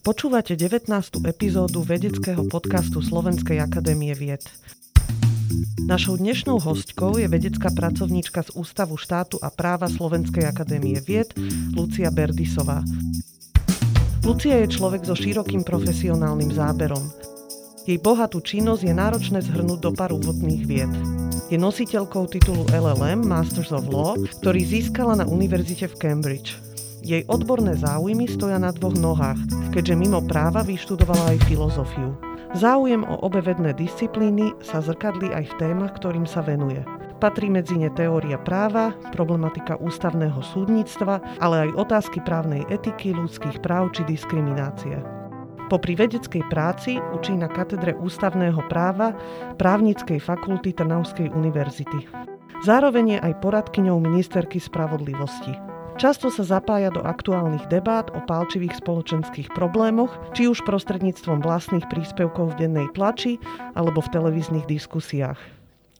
Počúvate 19. epizódu vedeckého podcastu Slovenskej akadémie vied. Našou dnešnou hostkou je vedecká pracovníčka z Ústavu štátu a práva Slovenskej akadémie vied Lucia Berdisová. Lucia je človek so širokým profesionálnym záberom. Jej bohatú činnosť je náročné zhrnúť do pár úvodných vied. Je nositeľkou titulu LLM Masters of Law, ktorý získala na Univerzite v Cambridge. Jej odborné záujmy stoja na dvoch nohách, keďže mimo práva vyštudovala aj filozofiu. Záujem o obe vedné disciplíny sa zrkadlí aj v témach, ktorým sa venuje. Patrí medzi ne teória práva, problematika ústavného súdnictva, ale aj otázky právnej etiky, ľudských práv či diskriminácie. Popri vedeckej práci učí na katedre ústavného práva Právnickej fakulty Trnavskej univerzity. Zároveň je aj poradkyňou ministerky spravodlivosti. Často sa zapája do aktuálnych debát o pálčivých spoločenských problémoch, či už prostredníctvom vlastných príspevkov v dennej tlači alebo v televíznych diskusiách.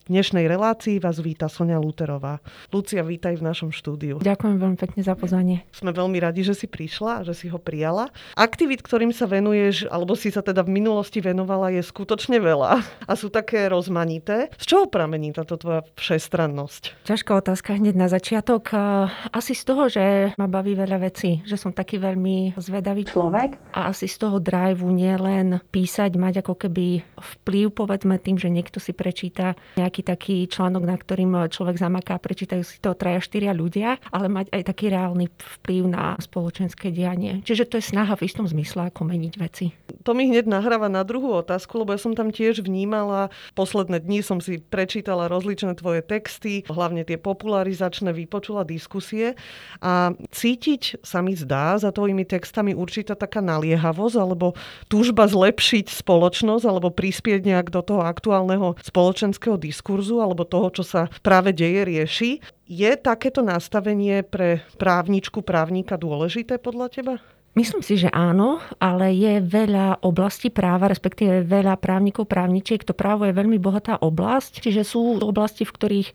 V dnešnej relácii vás víta Soňa Lutherová. Lucia, vítaj v našom štúdiu. Ďakujem veľmi pekne za pozvanie. Sme veľmi radi, že si prišla, že si ho prijala. Aktivít, ktorým sa venuješ, alebo si sa teda v minulosti venovala, je skutočne veľa a sú také rozmanité. Z čoho pramení táto tvoja všestrannosť? Ťažká otázka hneď na začiatok. Asi z toho, že ma baví veľa vecí, že som taký veľmi zvedavý človek a asi z toho driveu nielen písať, mať ako keby vplyv, povedzme tým, že niekto si prečíta taký článok, na ktorým človek zamaká, prečítajú si to 3-4 ľudia, ale mať aj taký reálny vplyv na spoločenské dianie. Čiže to je snaha v istom zmysle, ako meniť veci. To mi hneď nahráva na druhú otázku, lebo ja som tam tiež vnímala, posledné dni som si prečítala rozličné tvoje texty, hlavne tie popularizačné, vypočula diskusie a cítiť sa mi zdá za tvojimi textami určitá taká naliehavosť alebo túžba zlepšiť spoločnosť alebo prispieť nejak do toho aktuálneho spoločenského diskurzu alebo toho, čo sa práve deje, rieši. Je takéto nastavenie pre právničku, právnika dôležité podľa teba? Myslím si, že áno, ale je veľa oblastí práva, respektíve veľa právnikov, právničiek. To právo je veľmi bohatá oblasť, čiže sú oblasti, v ktorých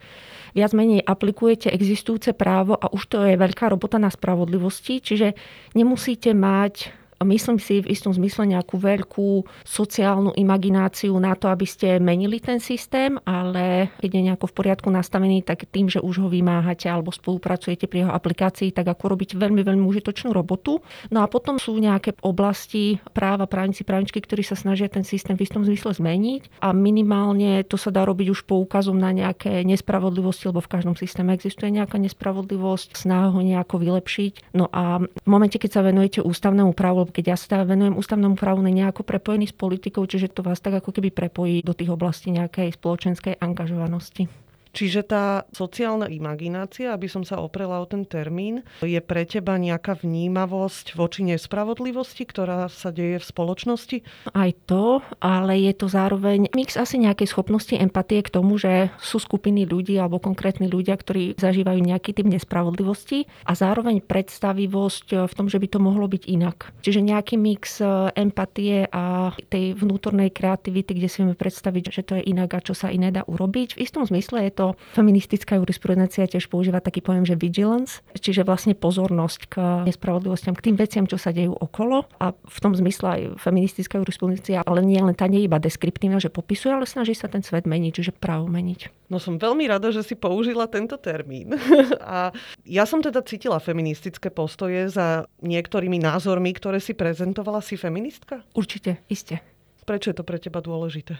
viac menej aplikujete existujúce právo a už to je veľká robota na spravodlivosti, čiže nemusíte mať, myslím si, v istom zmysle nejakú veľkú sociálnu imagináciu na to, aby ste menili ten systém, ale keď je nejako v poriadku nastavený, tak tým, že už ho vymáhate alebo spolupracujete pri jeho aplikácii, tak ako robiť veľmi, veľmi užitočnú robotu. No a potom sú nejaké oblasti práva, právnici, právničky, ktorí sa snažia ten systém v istom zmysle zmeniť a minimálne to sa dá robiť už poukazom na nejaké nespravodlivosti, lebo v každom systéme existuje nejaká nespravodlivosť, snaha ho nejako vylepšiť. No a v momente, keď sa venujete ústavnému právu, keď ja sa venujem ústavnému právu, nejako prepojený s politikou, čiže to vás tak ako keby prepojí do tých oblastí nejakej spoločenskej angažovanosti. Čiže tá sociálna imaginácia, aby som sa oprela o ten termín, je pre teba nejaká vnímavosť voči nespravodlivosti, ktorá sa deje v spoločnosti? Aj to, ale je to zároveň mix asi nejakej schopnosti empatie k tomu, že sú skupiny ľudí alebo konkrétni ľudia, ktorí zažívajú nejaký typ nespravodlivosti a zároveň predstavivosť v tom, že by to mohlo byť inak. Čiže nejaký mix empatie a tej vnútornej kreativity, kde si vieme predstaviť, že to je inak a čo sa iné dá urobiť. V istom zmysle je to feministická jurisprudencia tiež používa taký pojem, že vigilance, čiže vlastne pozornosť k nespravodlivostiam, k tým veciam, čo sa dejú okolo. A v tom zmysle aj feministická jurisprudencia, ale nie len tá nie je iba deskriptívna, že popisuje, ale snaží sa ten svet meniť, čiže právo meniť. No som veľmi rada, že si použila tento termín. A ja som teda cítila feministické postoje za niektorými názormi, ktoré si prezentovala. Si feministka? Určite, iste. Prečo je to pre teba dôležité?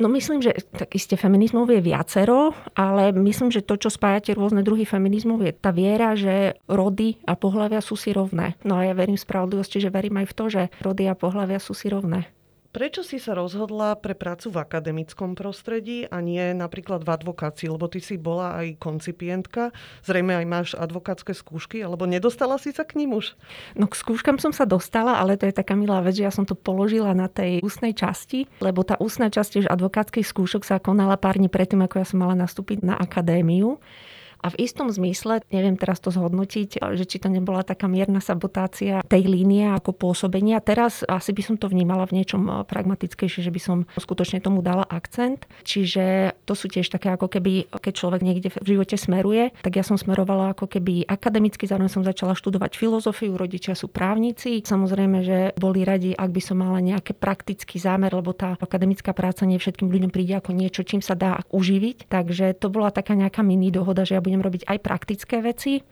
No myslím, že tak iste feminizmov je viacero, ale myslím, že to, čo spájate rôzne druhy feminizmov, je tá viera, že rody a pohlavia sú si rovné. No a ja verím v spravodlivosti, že verím aj v to, že rody a pohlavia sú si rovné. Prečo si sa rozhodla pre prácu v akademickom prostredí a nie napríklad v advokácii? Lebo ty si bola aj koncipientka, zrejme aj máš advokátske skúšky, alebo nedostala si sa k nim už? No k skúškam som sa dostala, ale to je taká milá vec, že ja som to položila na tej ústnej časti, lebo tá ústna časť advokátskych skúšok sa konala pár dní predtým, ako ja som mala nastúpiť na akadémiu. A v istom zmysle, neviem teraz to zhodnotiť, že či to nebola taká mierna sabotácia tej línie ako pôsobenia. Teraz asi by som to vnímala v niečom pragmatickejšie, že by som skutočne tomu dala akcent. Čiže to sú tiež také ako keby, keď človek niekde v živote smeruje, tak ja som smerovala ako keby akademicky, zároveň som začala študovať filozofiu, rodičia sú právnici. Samozrejme, že boli radi, ak by som mala nejaký praktický zámer, lebo tá akademická práca nie všetkým ľuďom príde ako niečo, čím sa dá uživiť. Takže to bola taká nejaká mini dohoda, že ja budem robiť aj praktické veci.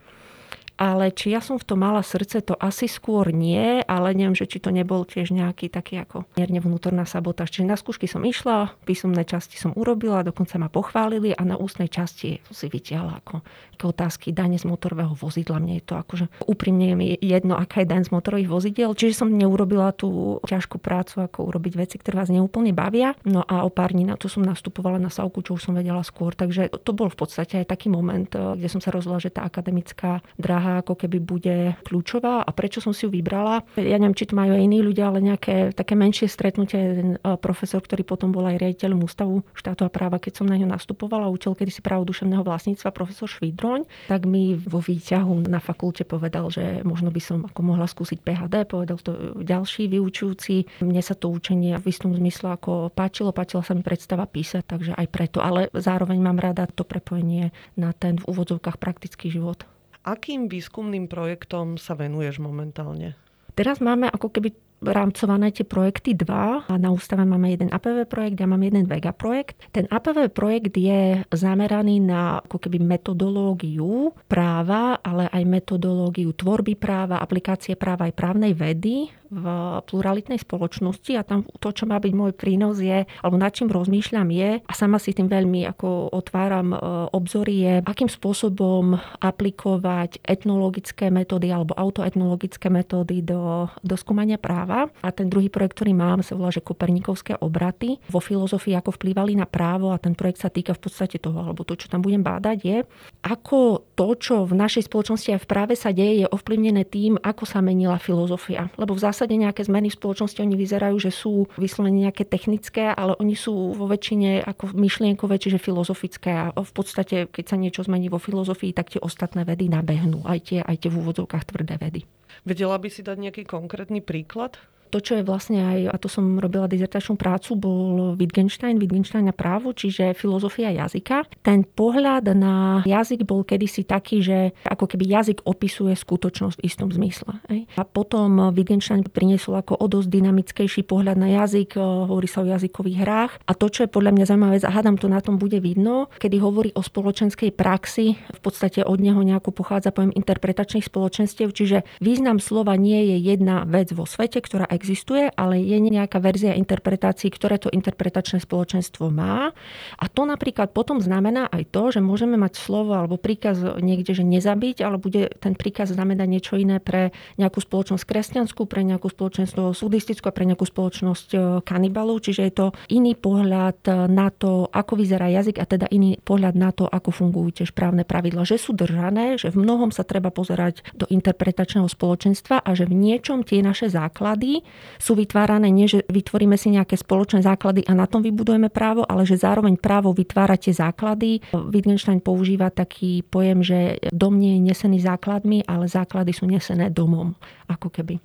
Ale či ja som v tom mala srdce, to asi skôr nie, ale neviem, že či to nebol tiež nejaký taký ako mierne vnútorná sabotáž. Čiže na skúšky som išla, písomné časti som urobila, dokonca ma pochválili a na ústnej časti si vytiahla ako otázky dane z motorového vozidla. Mne je to akože úprimne je jedno, aká je daň z motorových vozidiel. Čiže som neurobila tú ťažkú prácu, ako urobiť veci, ktoré vás neúplne bavia. No a o pár dní na to som nastupovala na SAÚ-ku, čo už som vedela skôr. Takže to bol v podstate aj taký moment, kde som sa rozhodla, že tá akademická dráha ako keby bude kľúčová a prečo som si ju vybrala. Ja neviem, či to majú aj iní ľudia, ale nejaké také menšie stretnutie. Jeden profesor, ktorý potom bol aj riaditeľom Ústavu štátu a práva, keď som na ňo nastupovala, učil kedysi právo duševného vlastníctva, profesor Švídroň, tak mi vo výťahu na fakulte povedal, že možno by som ako mohla skúsiť PhD, povedal to ďalší vyučujúci. Mne sa to učenie v istom zmysle ako páčila sa mi predstava písať, takže aj preto, ale zároveň mám rada to prepojenie na ten v úvodzovkách praktický život. Akým výskumným projektom sa venuješ momentálne? Teraz máme ako keby rámcované tie projekty 2 a na ústave máme jeden APV projekt a mám jeden VEGA projekt. Ten APV projekt je zameraný na ako keby metodológiu práva, ale aj metodológiu tvorby práva, aplikácie práva aj právnej vedy v pluralitnej spoločnosti a tam to, čo má byť môj prínos je, alebo nad čím rozmýšľam je, a sama si tým veľmi ako otváram obzory je, akým spôsobom aplikovať etnologické metódy alebo autoetnologické metódy do skúmania práva. A ten druhý projekt, ktorý mám, sa volá, že kopernikovské obraty vo filozofii ako vplývali na právo a ten projekt sa týka v podstate toho, alebo to, čo tam budem bádať je, ako to, čo v našej spoločnosti aj v práve sa deje, je ovplyvnené tým, ako sa menila filozofia. Lebo v zásade nejaké zmeny v spoločnosti, oni vyzerajú, že sú vyslovene nejaké technické, ale oni sú vo väčšine ako myšlienkové, čiže filozofické. A v podstate, keď sa niečo zmení vo filozofii, tak tie ostatné vedy nabehnú, aj tie v úvodzovkách tvrdé vedy. Vedela by si dať nejaký konkrétny príklad? To, čo je vlastne aj, a to som robila dizertačnú prácu, bol Wittgenstein na právo, čiže filozofia jazyka. Ten pohľad na jazyk bol kedysi taký, že ako keby jazyk opisuje skutočnosť v istom zmysle. A potom Wittgenstein priniesol ako o dosť dynamickejší pohľad na jazyk, hovorí sa o jazykových hrách. A to, čo je podľa mňa zaujímavé, a hádam to na tom bude vidno, kedy hovorí o spoločenskej praxi, v podstate od neho nejako pochádza pojem interpretačných spoločenstiev, čiže význam slova nie je jedna vec vo svete, ktorá existuje, ale je nejaká verzia interpretácií, ktoré to interpretačné spoločenstvo má. A to napríklad potom znamená aj to, že môžeme mať slovo alebo príkaz niekde, že nezabiť, ale bude ten príkaz znamenať niečo iné pre nejakú spoločnosť kresťanskú, pre nejakú spoločnosť sudistickú a pre nejakú spoločnosť kanibalov. Čiže je to iný pohľad na to, ako vyzerá jazyk a teda iný pohľad na to, ako fungujú tiež právne pravidlá. Že sú držané, že v mnohom sa treba pozerať do interpretačného spoločenstva a že v niečom tie naše základy sú vytvárané, nie že vytvoríme si nejaké spoločné základy a na tom vybudujeme právo, ale že zároveň právo vytvára tie základy. Wittgenstein používa taký pojem, že dom nie je nesený základmi, ale základy sú nesené domom, ako keby.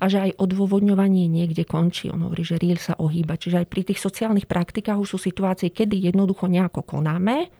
A že aj odôvodňovanie niekde končí. On hovorí, že riel sa ohýba. Čiže aj pri tých sociálnych praktikách už sú situácie, kedy jednoducho nejako konáme,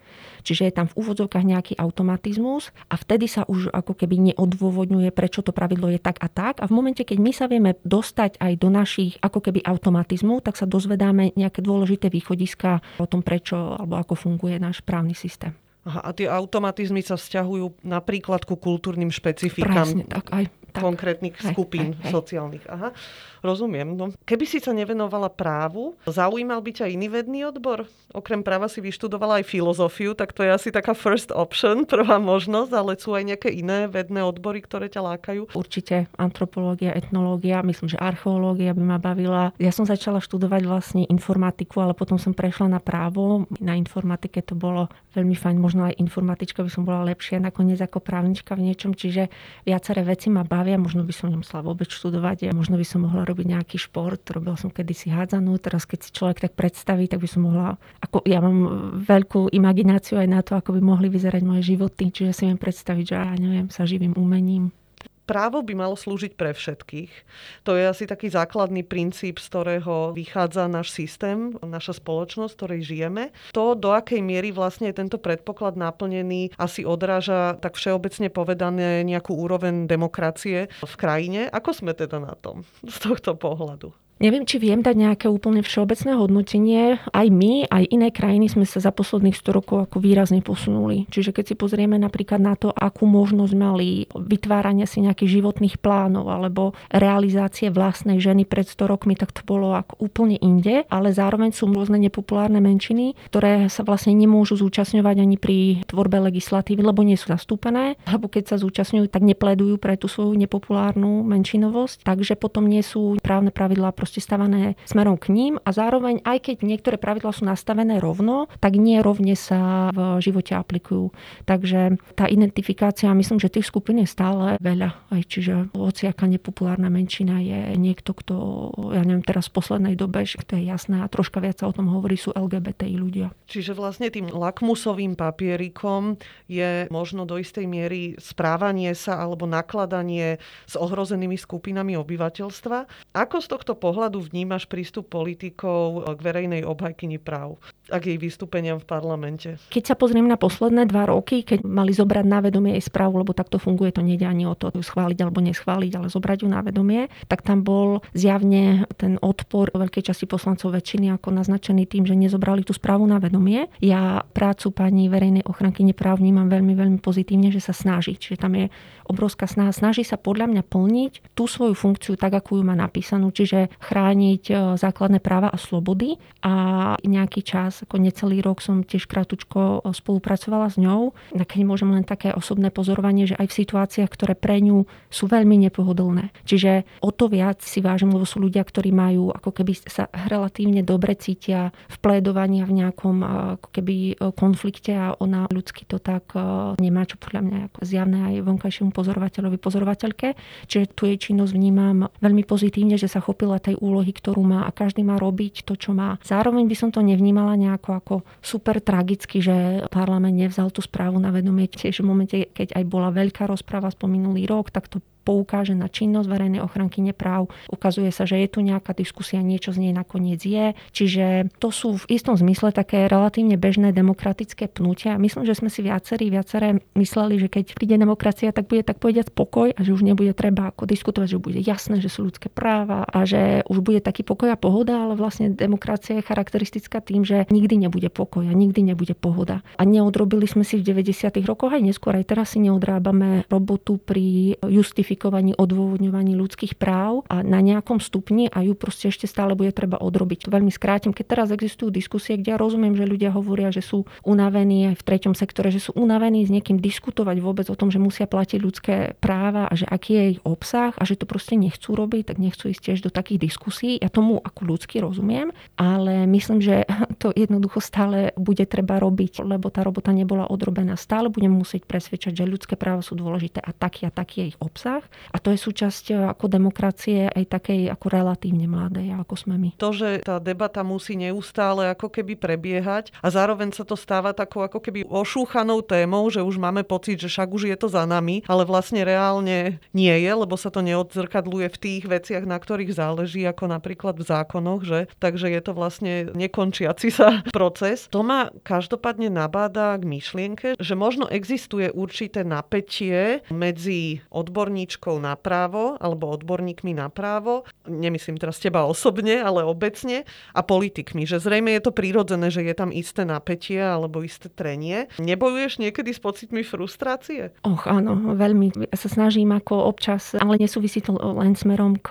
čiže je tam v úvodzovkách nejaký automatizmus a vtedy sa už ako keby neodôvodňuje, prečo to pravidlo je tak a tak. A v momente, keď my sa vieme dostať aj do našich ako keby automatizmov, tak sa dozvedáme nejaké dôležité východiska o tom, prečo alebo ako funguje náš právny systém. Aha, a tie automatizmy sa vzťahujú napríklad ku kultúrnym špecifikám. Presne, tak aj. Tak. Konkrétnych skupín sociálnych. Aha, rozumiem. No. Keby si sa nevenovala právu, zaujímal by ťa iný vedný odbor? Okrem práva si vyštudovala aj filozofiu, tak to je asi taká first option, prvá možnosť, ale sú aj nejaké iné vedné odbory, ktoré ťa lákajú? Určite antropológia, etnológia, myslím, že archeológia by ma bavila. Ja som začala študovať vlastne informatiku, ale potom som prešla na právo. Na informatike to bolo veľmi fajn, možno aj informatička by som bola lepšia nakoniec ako právnička v niečom, čiže viaceré veci ma bavili. bavia, možno by som nemusela vôbec študovať, ja možno by som mohla robiť nejaký šport, robila som kedysi hádzanú, teraz keď si človek tak predstaví, tak by som mohla, ako ja mám veľkú imagináciu aj na to, ako by mohli vyzerať moje životy, čiže si viem predstaviť, že ja neviem, sa živím umením. Právo by malo slúžiť pre všetkých. To je asi taký základný princíp, z ktorého vychádza náš systém, naša spoločnosť, v ktorej žijeme. To, do akej miery vlastne je tento predpoklad naplnený, asi odráža tak všeobecne povedané nejakú úroveň demokracie v krajine. Ako sme teda na tom z tohto pohľadu? Neviem, či viem dať nejaké úplne všeobecné hodnotenie. Aj my, aj iné krajiny sme sa za posledných 100 rokov ako výrazne posunuli. Čiže keď si pozrieme napríklad na to, akú možnosť mali vytvárania si nejakých životných plánov alebo realizácie vlastnej ženy pred 100 rokmi, tak to bolo ako úplne inde. Ale zároveň sú rôzne nepopulárne menšiny, ktoré sa vlastne nemôžu zúčastňovať ani pri tvorbe legislatívy, lebo nie sú zastúpené. Lebo keď sa zúčastňujú, tak nepledujú pre tú svoju nepopulárnu menšinovosť. Takže potom nie sú právne pravidlá stavané smerom k ním a zároveň aj keď niektoré pravidlá sú nastavené rovno, tak nie rovne sa v živote aplikujú. Takže tá identifikácia, myslím, že tých skupín je stále veľa. Aj čiže hociaká nepopulárna menšina je niekto, kto, ja neviem, teraz v poslednej dobe, že to je jasné a troška viac sa o tom hovorí, sú LGBTI ľudia. Čiže vlastne tým lakmusovým papierikom je možno do istej miery správanie sa alebo nakladanie s ohrozenými skupinami obyvateľstva. Ako z tohto pohľadu vnímaš prístup politikov k verejnej obhajkyni práv a k jej vystúpeniam v parlamente? Keď sa pozriem na posledné 2 roky, keď mali zobrať na vedomie jej správu, lebo takto funguje, to nejde ani o to schváliť alebo neschváliť, ale zobrať ju na vedomie, tak tam bol zjavne ten odpor veľkej časti poslancov väčšiny ako naznačený tým, že nezobrali tú správu na vedomie. Ja prácu pani verejnej ochrankyne práv vnímam veľmi, veľmi pozitívne, že sa snaží, čiže tam je obrovská snaha, snaží sa podľa mňa plniť tú svoju funkciu tak, ako ju má napísanú, čiže chrániť základné práva a slobody a nejaký čas, ako necelý rok som tiež kratučko spolupracovala s ňou. A keď môžem len také osobné pozorovanie, že aj v situáciách, ktoré pre ňu sú veľmi nepohodlné. Čiže o to viac si vážim, lebo sú ľudia, ktorí majú ako keby sa relatívne dobre cítia v plédovaní v nejakom ako keby konflikte a ona ľudsky to tak nemá, čo podľa mňa ako zjavné aj vonkajšiemu pozorovateľovi, pozorovateľke. Čiže tu jej činnosť vnímam veľmi pozitívne, že sa chopila tej úlohy, ktorú má a každý má robiť to, čo má. Zároveň by som to nevnímala nejako ako super tragicky, že parlament nevzal tú správu na vedomie, tiež v momente, keď aj bola veľká rozprava z minulý rok, tak to poukáže na činnosť verejnej ochrankyne práv. Ukazuje sa, že je tu nejaká diskusia, niečo z nej nakoniec je. Čiže to sú v istom zmysle také relatívne bežné demokratické pnutia. Myslím, že sme si viaceré mysleli, že keď príde demokracia, tak bude tak povediať pokoj a že už nebude treba ako diskutovať, že bude jasné, že sú ľudské práva a že už bude taký pokoj a pohoda, ale vlastne demokracia je charakteristická tým, že nikdy nebude pokoj a nikdy nebude pohoda. A neodrobili sme si v 90. rokoch aj neskôr, aj teraz si neodrábame robotu pri justifikovaní, odôvodňovaní ľudských práv a na nejakom stupni a ju proste ešte stále bude treba odrobiť. Veľmi skrátim, keď teraz existujú diskusie, kde ja rozumiem, že ľudia hovoria, že sú unavení aj v treťom sektore, že sú unavení s niekým diskutovať vôbec o tom, že musia platiť ľudské práva a že aký je ich obsah a že to proste nechcú robiť, tak nechcú ísť tiež do takých diskusí. Ja tomu ako ľudsky rozumiem, ale myslím, že to jednoducho stále bude treba robiť, lebo tá robota nebola odrobená. Stále budem musieť presvedčať, že ľudské práva sú dôležité a taký je ich obsah. A to je súčasť ako demokracie aj takej ako relatívne mladej, ako sme my. To, že tá debata musí neustále ako keby prebiehať a zároveň sa to stáva takou ako keby ošúchanou témou, že už máme pocit, že však už je to za nami, ale vlastne reálne nie je, lebo sa to neodzrkadluje v tých veciach, na ktorých záleží, ako napríklad v zákonoch, že? Takže je to vlastne nekončiaci sa proces. To ma každopádne nabáda k myšlienke, že možno existuje určité napätie medzi odborníkmi na právo, alebo odborníkmi na právo, nemyslím teraz teba osobne, ale obecne, a politikmi. Že zrejme je to prirodzené, že je tam isté napätie alebo isté trenie. Nebojuješ niekedy s pocitmi frustrácie? Och, áno, veľmi. Ja sa snažím ako občas, ale nesúvisí to len smerom k...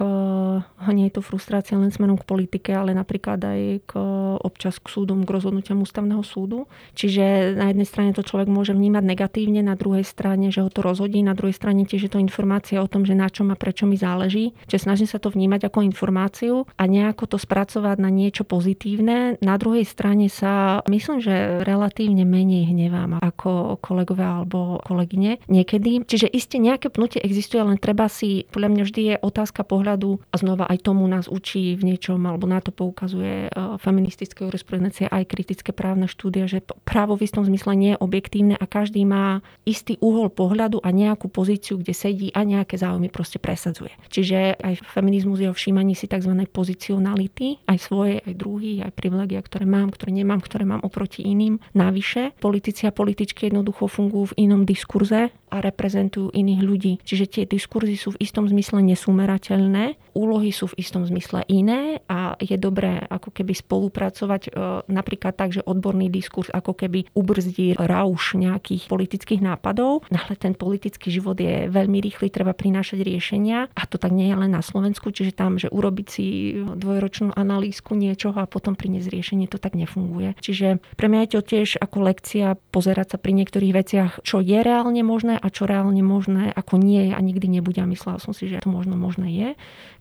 Nie je to frustrácia len smerom k politike, ale napríklad aj k občas k súdom, k rozhodnutiam ústavného súdu. Čiže na jednej strane to človek môže vnímať negatívne, na druhej strane, že ho to rozhodí, na druhej strane tiež je to informácia, informácie o tom, že na čom a prečo mi záleží, že snažím sa to vnímať ako informáciu a nejako to spracovať na niečo pozitívne. Na druhej strane sa myslím, že relatívne menej hnevám ako kolegovia alebo kolegyne niekedy. Čiže iste nejaké pnutie existuje, len treba si, podľa mňa vždy je otázka pohľadu a znova aj tomu nás učí v niečom, alebo na to poukazuje feministická jurisprudencia aj kritické právne štúdia, že právo v istom zmysle nie je objektívne a každý má istý uhol pohľadu a nejakú pozíciu, kde sedí a nejaké záujmy proste presadzuje. Čiže aj feminizmus je o všímaní si tzv. Pozicionality, aj svoje, aj druhý, aj privilegia, ktoré mám, ktoré nemám, ktoré mám oproti iným. Navyše, politici a političky jednoducho fungujú v inom diskurze a reprezentujú iných ľudí. Čiže tie diskurzy sú v istom zmysle nesúmerateľné, úlohy sú v istom zmysle iné a je dobré ako keby spolupracovať napríklad tak, že odborný diskurs ako keby ubrzdí rauš nejakých politických nápadov, ale ten politický život je veľmi rýchly, treba prinášať riešenia a to tak nie je len na Slovensku, čiže tam, že urobiť si dvojročnú analýzku niečoho a potom priniesť riešenie, to tak nefunguje. Čiže pre mňa je to tiež ako lekcia pozerať sa pri niektorých veciach, čo je reálne možné a čo reálne možné, ako nie je a nikdy nebude. A myslela som si, že to možno možné je,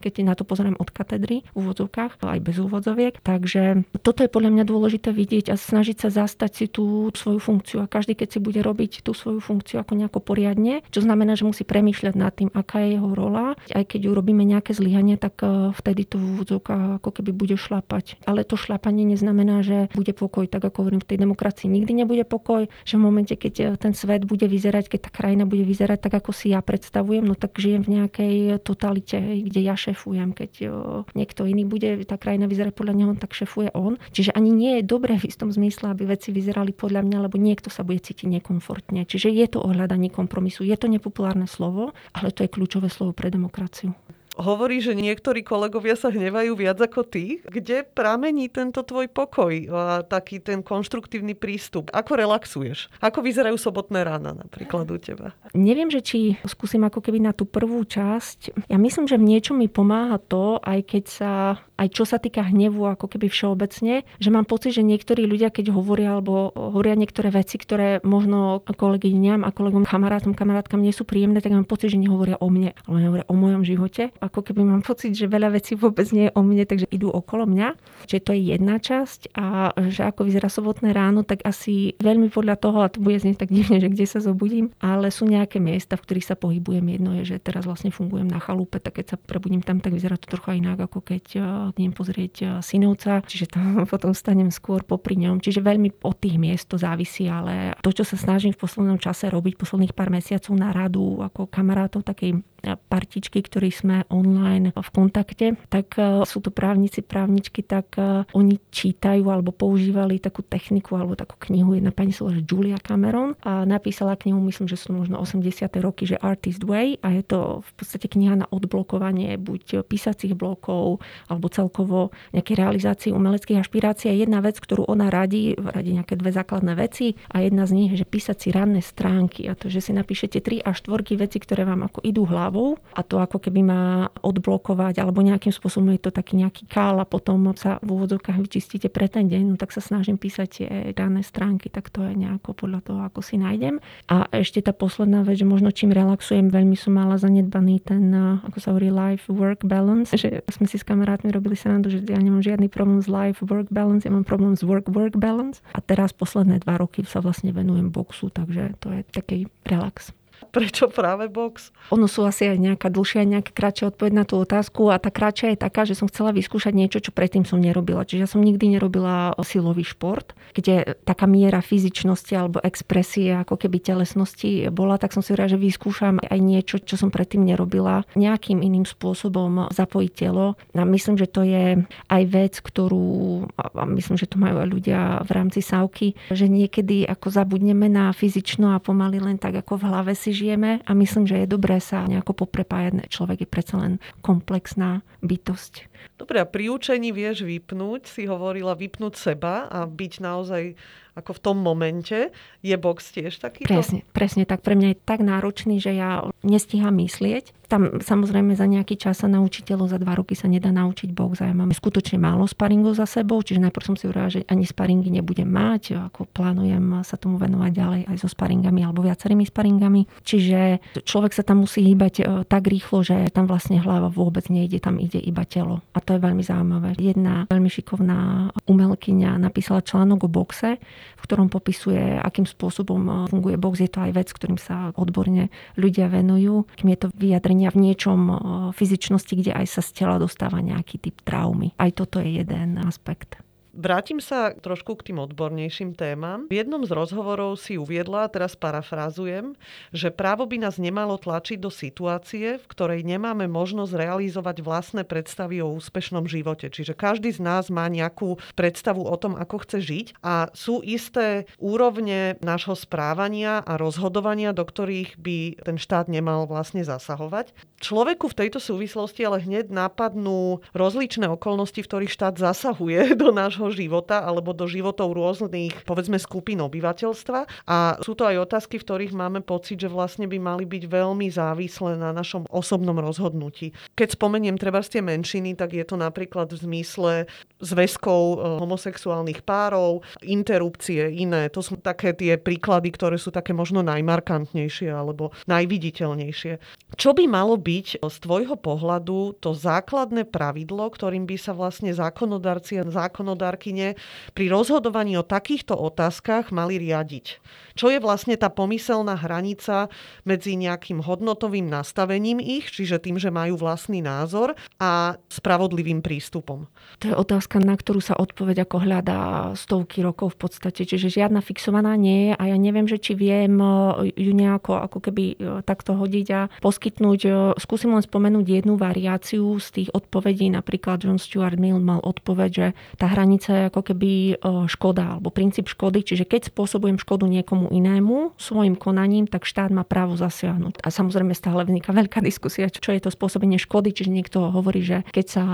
keď na to pozerám od katedry v úvodzovkách, aj bez úvodzoviek. Takže toto je podľa mňa dôležité vidieť a snažiť sa zastať si tú svoju funkciu. A každý, keď si bude robiť tú svoju funkciu ako nejako poriadne, čo znamená, že musí premýšľať nad tým, aká je jeho rola. Aj keď urobíme nejaké zlyhanie, tak vtedy to v úvodzovkách ako keby bude šlapať. Ale to šlapanie neznamená, že bude pokoj, tak ako hovorím, v tej demokracii nikdy nebude pokoj, že v momente, keď ten svet bude vyzerať, keď tá krajina bude vyzerať tak, ako si ja predstavujem, no tak žijem v nejakej totalite, kde ja šefujem, keď niekto iný bude, tá krajina vyzerá podľa neho, tak šefuje on. Čiže ani nie je dobré v istom zmysle, aby veci vyzerali podľa mňa, lebo niekto sa bude cítiť nekomfortne. Čiže je to ohľadanie kompromisu. Je to nepopulárne slovo, ale to je kľúčové slovo pre demokraciu. Hovorí, že niektorí kolegovia sa hnevajú viac ako ty. Kde pramení tento tvoj pokoj a taký ten konštruktívny prístup? Ako relaxuješ? Ako vyzerajú sobotné rána napríklad u teba? Neviem, že či skúsim ako keby na tú prvú časť. Ja myslím, že v niečom mi pomáha to, aj čo sa týka hnevu ako keby všeobecne, že mám pocit, že niektorí ľudia, keď hovoria alebo hovoria niektoré veci, ktoré možno kolegyňam a kolegom, kamarátom, kamarátkam nie sú príjemné, tak mám pocit, že nehovoria o mne, ale hovoria o mojom živote. Ako keby mám pocit, že veľa vecí vôbec nie je o mne, takže idú okolo mňa. Čiže to je jedna časť a že ako vyzerá sobotné ráno, tak asi veľmi podľa toho, a to bude znieť tak divne, že kde sa zobudím, ale sú nejaké miesta, v ktorých sa pohybujem. Jedno je, že teraz vlastne fungujem na chalúpe, tak keď sa prebudím tam, tak vyzerá to trochu inak, ako keď idem pozrieť synovca, čiže tam potom stanem skôr popri ňom. Čiže veľmi od tých miest to závisí, ale to, čo sa snažím v poslednom čase robiť, posledných pár mesiacov na radu ako kamarátov takej partičky, ktorí sme online v kontakte, tak sú to právnici, právničky, tak oni čítajú alebo používali takú techniku alebo takú knihu. Jedna pani sa volá Julia Cameron a napísala knihu, myslím, že sú možno 80. roky, že Artist Way, a je to v podstate kniha na odblokovanie buď písacích blokov alebo celkovo nejakej realizácii umeleckých ašpirácií. Jedna vec, ktorú ona radí nejaké dve základné veci a jedna z nich je, že písať si ranné stránky a to, že si napíšete 3 až 4 veci, ktoré vám ako idú hlavou, a to ako keby má odblokovať alebo nejakým spôsobom je to taký nejaký kál a potom sa v úvodzovkách vyčistíte pre ten deň, no tak sa snažím písať tie dané stránky, tak to je nejako podľa toho, ako si nájdem. A ešte tá posledná vec, že možno čím relaxujem, veľmi som mala zanedbaný ten, ako sa hovorí, life-work balance, že sme si s kamarátmi robili srandu, že ja nemám žiadny problém s life-work balance, ja mám problém s work-work balance a teraz posledné 2 roky sa vlastne venujem boxu, takže to je taký relax. Prečo práve box? Ono sú asi aj nejaká dlhšia, nejaká kratšia odpoveď na tú otázku a tá kratšia je taká, že som chcela vyskúšať niečo, čo predtým som nerobila. Čiže ja som nikdy nerobila silový šport, kde taká miera fyzičnosti alebo expresie ako keby telesnosti bola, tak som si hovorila, že vyskúšam aj niečo, čo som predtým nerobila. Nejakým iným spôsobom zapojiť telo. A myslím, že to je aj vec, ktorú, a myslím, že to majú aj ľudia v rámci sávky, že niekedy ako zabudneme na fyzično a pomaly len tak ako v hlave si žijeme a myslím, že je dobré sa nejako poprepájať. Človek je predsa len komplexná bytosť. Dobre, a pri učení vieš vypnúť, si hovorila, vypnúť seba a byť naozaj ako v tom momente. Je box tiež takýto? Presne tak. Pre mňa je tak náročný, že ja nestíham myslieť. Tam samozrejme za nejaký čas sa naučíte, za 2 roky sa nedá naučiť box a ja mám skutočne málo sparingov za sebou, čiže najprv som si uvedala, že ani sparingy nebudem mať, ako plánujem sa tomu venovať ďalej aj so sparingami alebo viacerými sparingami. Čiže človek sa tam musí hýbať tak rýchlo, že tam vlastne hlava vôbec nejde, tam ide iba telo. A to je veľmi zaujímavé. Jedna veľmi šikovná umelkyňa napísala článok o boxe, v ktorom popisuje, akým spôsobom funguje box. Je to aj vec, ktorým sa odborne ľudia venujú. Kým je to vyjadrenie v niečom fyzičnosti, kde aj sa z tela dostáva nejaký typ traumy. Aj toto je jeden aspekt. Vrátim sa trošku k tým odbornejším témam. V jednom z rozhovorov si uviedla, teraz parafrázujem, že právo by nás nemalo tlačiť do situácie, v ktorej nemáme možnosť realizovať vlastné predstavy o úspešnom živote. Čiže každý z nás má nejakú predstavu o tom, ako chce žiť a sú isté úrovne nášho správania a rozhodovania, do ktorých by ten štát nemal vlastne zasahovať. Človeku v tejto súvislosti ale hneď napadnú rozličné okolnosti, v ktorých štát zasahuje do nášho života alebo do životov rôznych, povedzme, skupín obyvateľstva. A sú to aj otázky, v ktorých máme pocit, že vlastne by mali byť veľmi závislé na našom osobnom rozhodnutí. Keď spomeniem treba tie menšiny, tak je to napríklad v zmysle zväzkov homosexuálnych párov, interrupcie, iné. To sú také tie príklady, ktoré sú také možno najmarkantnejšie alebo najviditeľnejšie. Čo by malo byť z tvojho pohľadu to základné pravidlo, ktorým by sa vlastne zákonodarci a pri rozhodovaní o takýchto otázkach mali riadiť? Čo je vlastne tá pomyselná hranica medzi nejakým hodnotovým nastavením ich, čiže tým, že majú vlastný názor, a spravodlivým prístupom? To je otázka, na ktorú sa odpoveď ako hľadá stovky rokov v podstate, čiže žiadna fixovaná nie je a ja neviem, že či viem ju nejako ako keby takto hodiť a poskytnúť. Skúsim len spomenúť jednu variáciu z tých odpovedí. Napríklad John Stuart Mill mal odpoveď, že tá hranica je ako keby škoda alebo princíp škody, čiže keď spôsobujem škodu niekomu inému svojim konaním, tak štát má právo zasiahnuť. A samozrejme stále vzniká veľká diskusia, čo je to spôsobenie škody, čiže niekto hovorí, že keď sa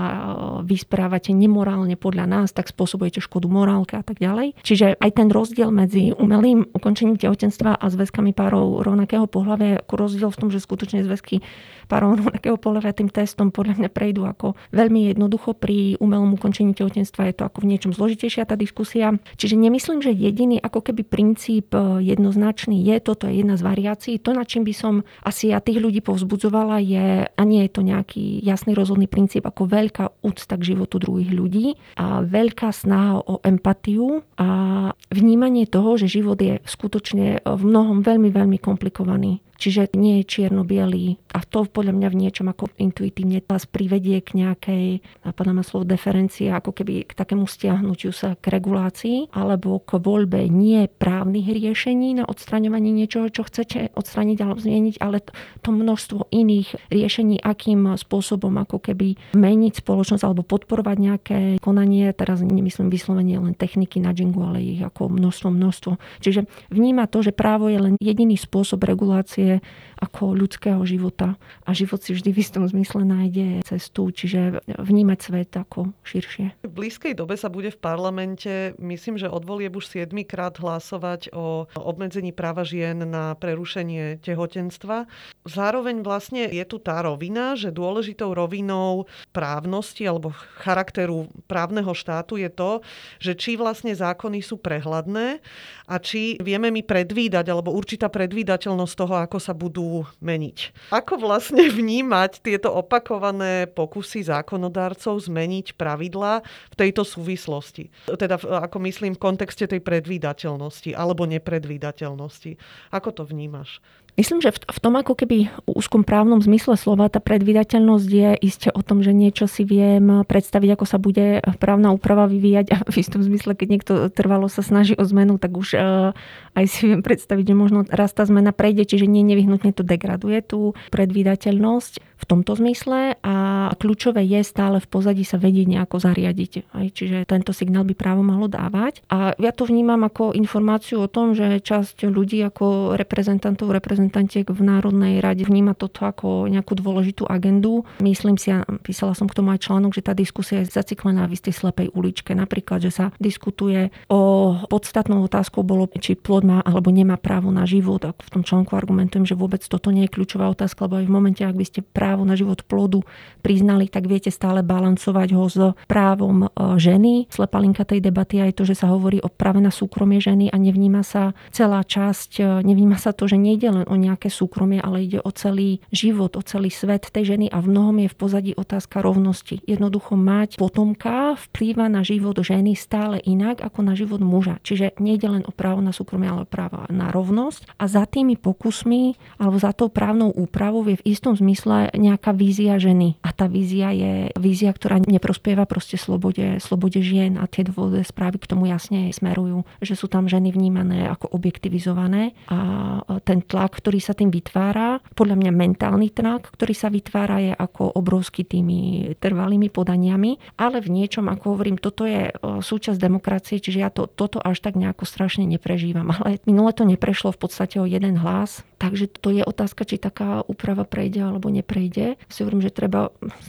vysprávate nemorálne podľa nás, tak spôsobujete škodu morálke a tak ďalej. Čiže aj ten rozdiel medzi umelým ukončením tehotenstva a zväzkami párov rovnakého pohlavia, ako rozdiel v tom, že skutočne zväzky párov rovnakého pohlavia tým testom podľa mňa prejdú ako veľmi jednoducho, pri umelom ukončení tehotenstva je to ako v niečom zložitejšia tá diskusia. Čiže nemyslím, že jediný ako keby princíp jednoznačný je, toto je jedna z variácií. To, na čím by som asi ja tých ľudí povzbudzovala, je, a nie je to nejaký jasný rozhodný princíp, ako veľká úcta k životu druhých ľudí a veľká snaha o empatiu a vnímanie toho, že život je skutočne v mnohom veľmi, veľmi komplikovaný. Čiže nie je čierno-bielý. A to podľa mňa v niečom ako intuitívne vás privedie k nejakej, napadá ma slovo deferencie, ako keby k takému stiahnutiu sa k regulácii alebo k voľbe nie právnych riešení na odstraňovanie niečoho, čo chcete odstraniť alebo zmeniť, ale to množstvo iných riešení, akým spôsobom ako keby meniť spoločnosť alebo podporovať nejaké konanie. Teraz nemyslím vyslovene len techniky na džingu, ale ich ako množstvo. Čiže vníma to, že právo je len jediný spôsob regulácie ako ľudského života a život si vždy v istom zmysle nájde cestu, čiže vnímať svet ako širšie. V blízkej dobe sa bude v parlamente, myslím, že od volieb už 7-krát hlasovať o obmedzení práva žien na prerušenie tehotenstva. Zároveň vlastne je tu tá rovina, že dôležitou rovinou právnosti alebo charakteru právneho štátu je to, že či vlastne zákony sú prehľadné a či vieme my predvídať alebo určitá predvídateľnosť toho, ako sa budú meniť. Ako vlastne vnímať tieto opakované pokusy zákonodárcov zmeniť pravidlá v tejto súvislosti? Teda, ako myslím, v kontexte tej predvídateľnosti alebo nepredvídateľnosti. Ako to vnímaš? Myslím, že v tom ako keby úzkom právnom zmysle slova tá predvídateľnosť je iste o tom, že niečo si viem predstaviť, ako sa bude právna úprava vyvíjať, a v istom zmysle, keď niekto trvalo sa snaží o zmenu, tak už aj si viem predstaviť, že možno raz tá zmena prejde, čiže nevyhnutne to degraduje tú predvídateľnosť. v tomto zmysle a kľúčové je stále v pozadí sa vedieť nejako zariadiť. Čiže tento signál by právo malo dávať. A ja to vnímam ako informáciu o tom, že časť ľudí ako reprezentantov, reprezentantiek v Národnej rade vníma toto ako nejakú dôležitú agendu. Myslím si, ja písala som k tomu aj článok, že tá diskusia je zaciklená v istej slepej uličke. Napríklad, že sa diskutuje o podstatnou otázkou bolo, či plod má alebo nemá právo na život. A v tom článku argumentujem, že vôbec toto nie je kľúčová otázka, lebo aj v momente, ak by ste právo na život plodu priznali, tak viete stále balancovať ho s právom ženy. Slepá linka tej debaty je to, že sa hovorí o práve na súkromie ženy a nevníma sa celá časť, nevníma sa to, že nejde len o nejaké súkromie, ale ide o celý život, o celý svet tej ženy a v mnohom je v pozadí otázka rovnosti. Jednoducho mať potomka vplýva na život ženy stále inak ako na život muža. Čiže nejde len o právo na súkromie, ale právo na rovnosť a za tými pokusmi alebo za tou právnou úpravou je v istom zmysle nejaká vízia ženy. A tá vízia je vízia, ktorá neprospieva proste slobode žien a tie dôvodné správy k tomu jasne smerujú, že sú tam ženy vnímané ako objektivizované a ten tlak, ktorý sa tým vytvára, podľa mňa mentálny tlak, ktorý sa vytvára je ako obrovský tými trvalými podaniami, ale v niečom, ako hovorím, toto je súčasť demokracie, čiže ja toto až tak nejako strašne neprežívam, ale minule to neprešlo v podstate o jeden hlas. Takže to je otázka, či taká úprava prejde alebo neprejde. Si hovorím, že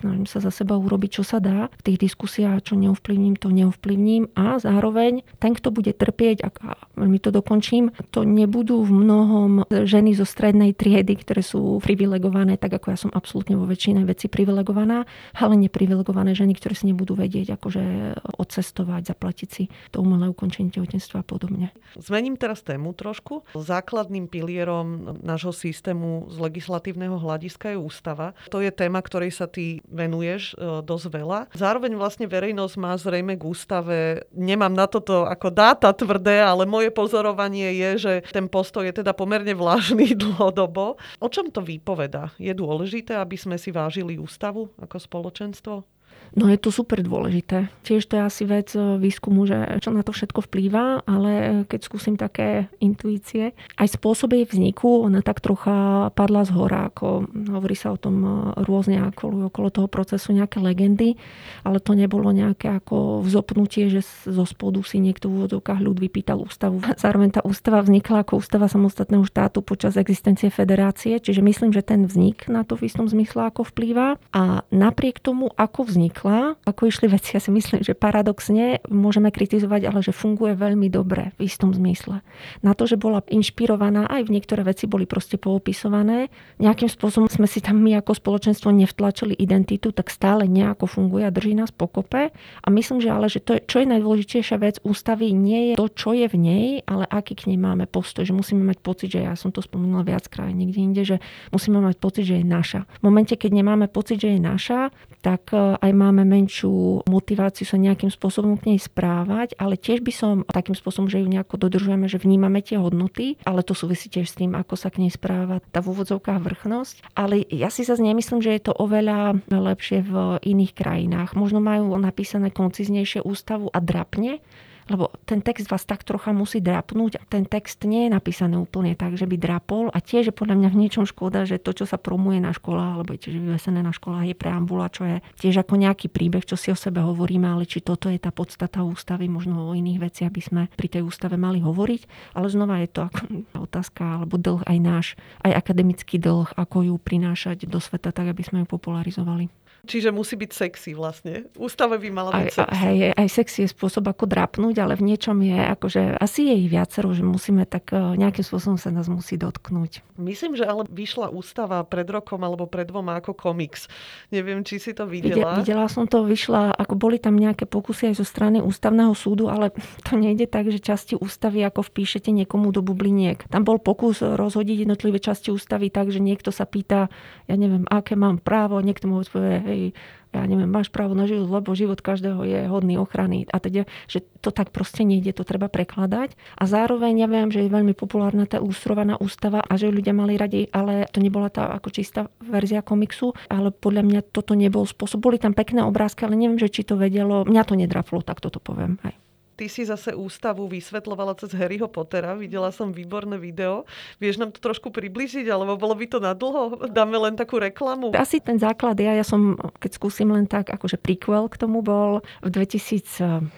snažím sa za seba urobiť, čo sa dá. V tých diskusiách, čo neovplyvním, to neovplyvním. A zároveň ten, kto bude trpieť, a veľmi to dokončím, to nebudú v mnohom ženy zo strednej triedy, ktoré sú privilegované, tak ako ja som absolútne vo väčšine veci privilegovaná, ale neprivilegované ženy, ktoré si nebudú vedieť, akože odcestovať, zaplatiť si to umelé ukončenie tehotenstva a podobne. Zmením teraz tému trošku. Základným pilierom nášho systému z legislatívneho hľadiska je ústava. To je téma, ktorej sa ty venuješ dosť veľa. Zároveň vlastne verejnosť má zrejme k ústave, nemám na toto ako dáta tvrdé, ale moje pozorovanie je, že ten postoj je teda pomerne vlážny dlhodobo. O čom to vypovedá? Je dôležité, aby sme si vážili ústavu ako spoločenstvo? No je to super dôležité. Tiež to je asi vec výskumu, že čo na to všetko vplýva, ale keď skúsim také intuície. Aj spôsob jej vzniku, ona tak trocha padla z hora, ako hovorí sa o tom rôzne okolo toho procesu nejaké legendy, ale to nebolo nejaké ako vzopnutie, že zo spodu si niekto v úvodzovkách ľud vypýtal ústavu. Zároveň tá ústava vznikla ako ústava samostatného štátu počas existencie federácie, čiže myslím, že ten vznik na to v istom zmysle ako vplýva a napriek tomu, ako vznik ako išli veci, ja si myslím, že paradoxne môžeme kritizovať, ale že funguje veľmi dobre v istom zmysle. Na to, že bola inšpirovaná, aj v niektoré veci boli proste poopisované. Nejakým spôsobom sme si tam my ako spoločenstvo nevtlačili identitu, tak stále nejako funguje a drží nás pokope. A myslím, že ale, že to, čo je najdôležitejšia vec ústavy, nie je to, čo je v nej, ale aký k nej máme postoj. Že musíme mať pocit, že ja som to spomínala viackrát niekde inde, že musíme mať pocit, že je naša. V momente, keď nemáme pocit, že je naša, tak aj máme menšiu motiváciu sa nejakým spôsobom k nej správať, ale tiež by som takým spôsobom, že ju nejako dodržujeme, že vnímame tie hodnoty, ale to súvisí tiež s tým, ako sa k nej správa tá v úvodzovkách vrchnosť. Ale ja si zase nemyslím, že je to oveľa lepšie v iných krajinách. Možno majú napísané konciznejšie ústavu a drapne, lebo ten text vás tak trocha musí drapnúť. Ten text nie je napísaný úplne tak, že by drapol a tiež je podľa mňa v niečom škoda, že to, čo sa promuje na školách, alebo je tiež vyvesené na školách, je preambula, čo je tiež ako nejaký príbeh, čo si o sebe hovoríme, ale či toto je tá podstata ústavy, možno o iných veciach by sme pri tej ústave mali hovoriť, ale znova je to ako otázka alebo dlh aj náš, aj akademický dlh, ako ju prinášať do sveta tak, aby sme ju popularizovali. Čiže musí byť sexy vlastne. Ústava by mala byť sexy. Aj sexy je spôsob, ako drapnúť, ale v niečom je, akože asi je ich viacero, že musíme tak nejakým spôsobom sa nás musí dotknúť. Myslím, že ale vyšla ústava pred rokom alebo pred dvoma ako komiks. Neviem, či si to videla. Videla som to, vyšla, ako boli tam nejaké pokusy aj zo strany ústavného súdu, ale to nejde tak, že časti ústavy ako vpíšete niekomu do bubliniek. Tam bol pokus rozhodiť jednotlivé časti ústavy tak, že niekto sa pýta, ja neviem, aké mám právo, niekto mu odpovie, ja neviem, máš právo na život, lebo život každého je hodný ochrany. A teda, že to tak proste nejde, to treba prekladať. A zároveň ja viem, že je veľmi populárna tá ilustrovaná ústava a že ľudia mali radi, ale to nebola tá ako čistá verzia komiksu, ale podľa mňa toto nebol spôsob. Boli tam pekné obrázky, ale neviem, že či to vedelo. Mňa to nedraplo, tak toto poviem. Hej. ty si zase ústavu vysvetľovala cez Harryho Pottera. Videla som výborné video. Vieš nám to trošku približiť, alebo bolo by to nadlho? Dáme len takú reklamu. Asi ten základ ja som, keď skúsim len tak, akože prequel k tomu bol v 2017-18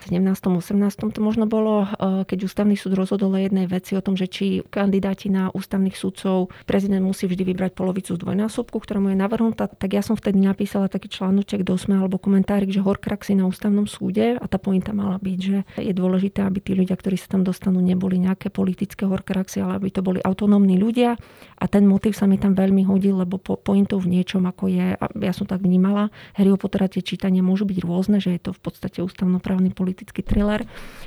to možno bolo, keď ústavný súd rozhodol jednej veci o tom, že či kandidáti na ústavných súdcov prezident musí vždy vybrať polovicu z dvojnásobku, ktorému je navrhnutá, tak ja som vtedy napísala taký článoček do SME alebo komentárik, že horkraxy na ústavnom súde a tá pointa mala byť, že je dôležité, aby tí ľudia, ktorí sa tam dostanú, neboli nejaké politické horkraxy, ale aby to boli autonómni ľudia a ten motív sa mi tam veľmi hodil, lebo pointou v niečom, ako je, a ja som tak vnímala, Harryho Pottera tie čítania môžu byť rôzne, že je to v podstate ústavnoprávny politický thriller.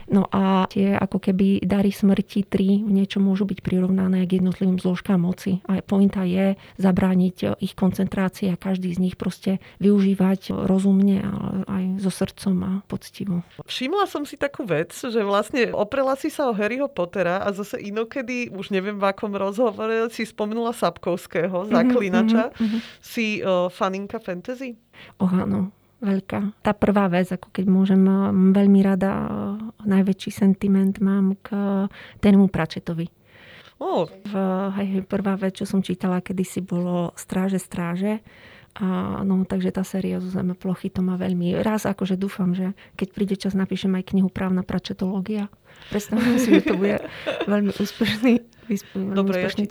No a tie ako keby dary smrti 3 v niečom môžu byť prirovnané k jednotlivým zložkám moci. A pointa je zabrániť ich koncentrácii a každý z nich proste využívať rozumne, ale aj so srdcom a poctivo. Všimla som si takú vec, že vlastne oprela si sa o Harryho Pottera a zase inokedy, už neviem v akom rozhovore, si spomenula Sapkovského, Zaklinača. Si faninka fantasy? Oh, áno. Veľká. Tá prvá vec, ako keď môžem, veľmi rada, najväčší sentiment mám k tému Pratchettovi. Oh. Prvá vec, čo som čítala kedysi, bolo Stráže. A no, takže tá séria zo zeme plochy to má veľmi... Raz akože dúfam, že keď príde čas, napíšem aj knihu Právna pratchettológia. Predstavujem si, že to bude veľmi úspešný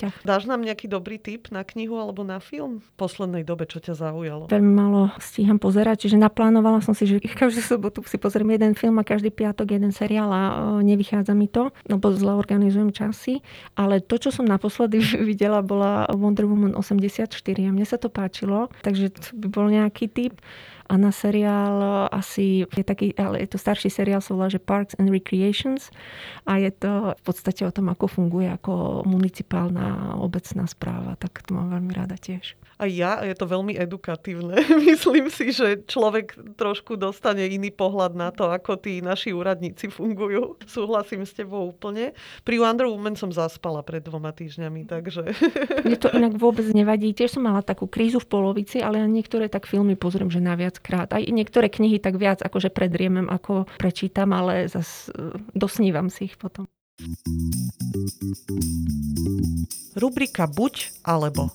ťah. Dáš nám nejaký dobrý tip na knihu alebo na film v poslednej dobe, čo ťa zaujalo? Veľmi málo stíham pozerať, čiže naplánovala som si, že každú sobotu si pozriem jeden film a každý piatok jeden seriál a nevychádza mi to, lebo zle organizujem časy. Ale to, čo som naposledy videla, bola Wonder Woman 84 a mne sa to páčilo. Takže to by bol nejaký tip. A na seriál asi je taký, ale je to starší seriál, sa volá, že Parks and Recreations. A je to v podstate o tom, ako funguje ako municipálna obecná správa. Tak to mám veľmi rada tiež. A je to veľmi edukatívne. Myslím si, že človek trošku dostane iný pohľad na to, ako tí naši úradníci fungujú. Súhlasím s tebou úplne. Pri Wonder Woman som zaspala pred 2 týždňami, takže... Mne to inak vôbec nevadí. Tiež som mala takú krízu v polovici, ale niektoré tak filmy pozriem, že naviac krát. Aj niektoré knihy tak viac akože predriemem, ako prečítam, ale zase dosnívam si ich potom. Rubrika Buď alebo.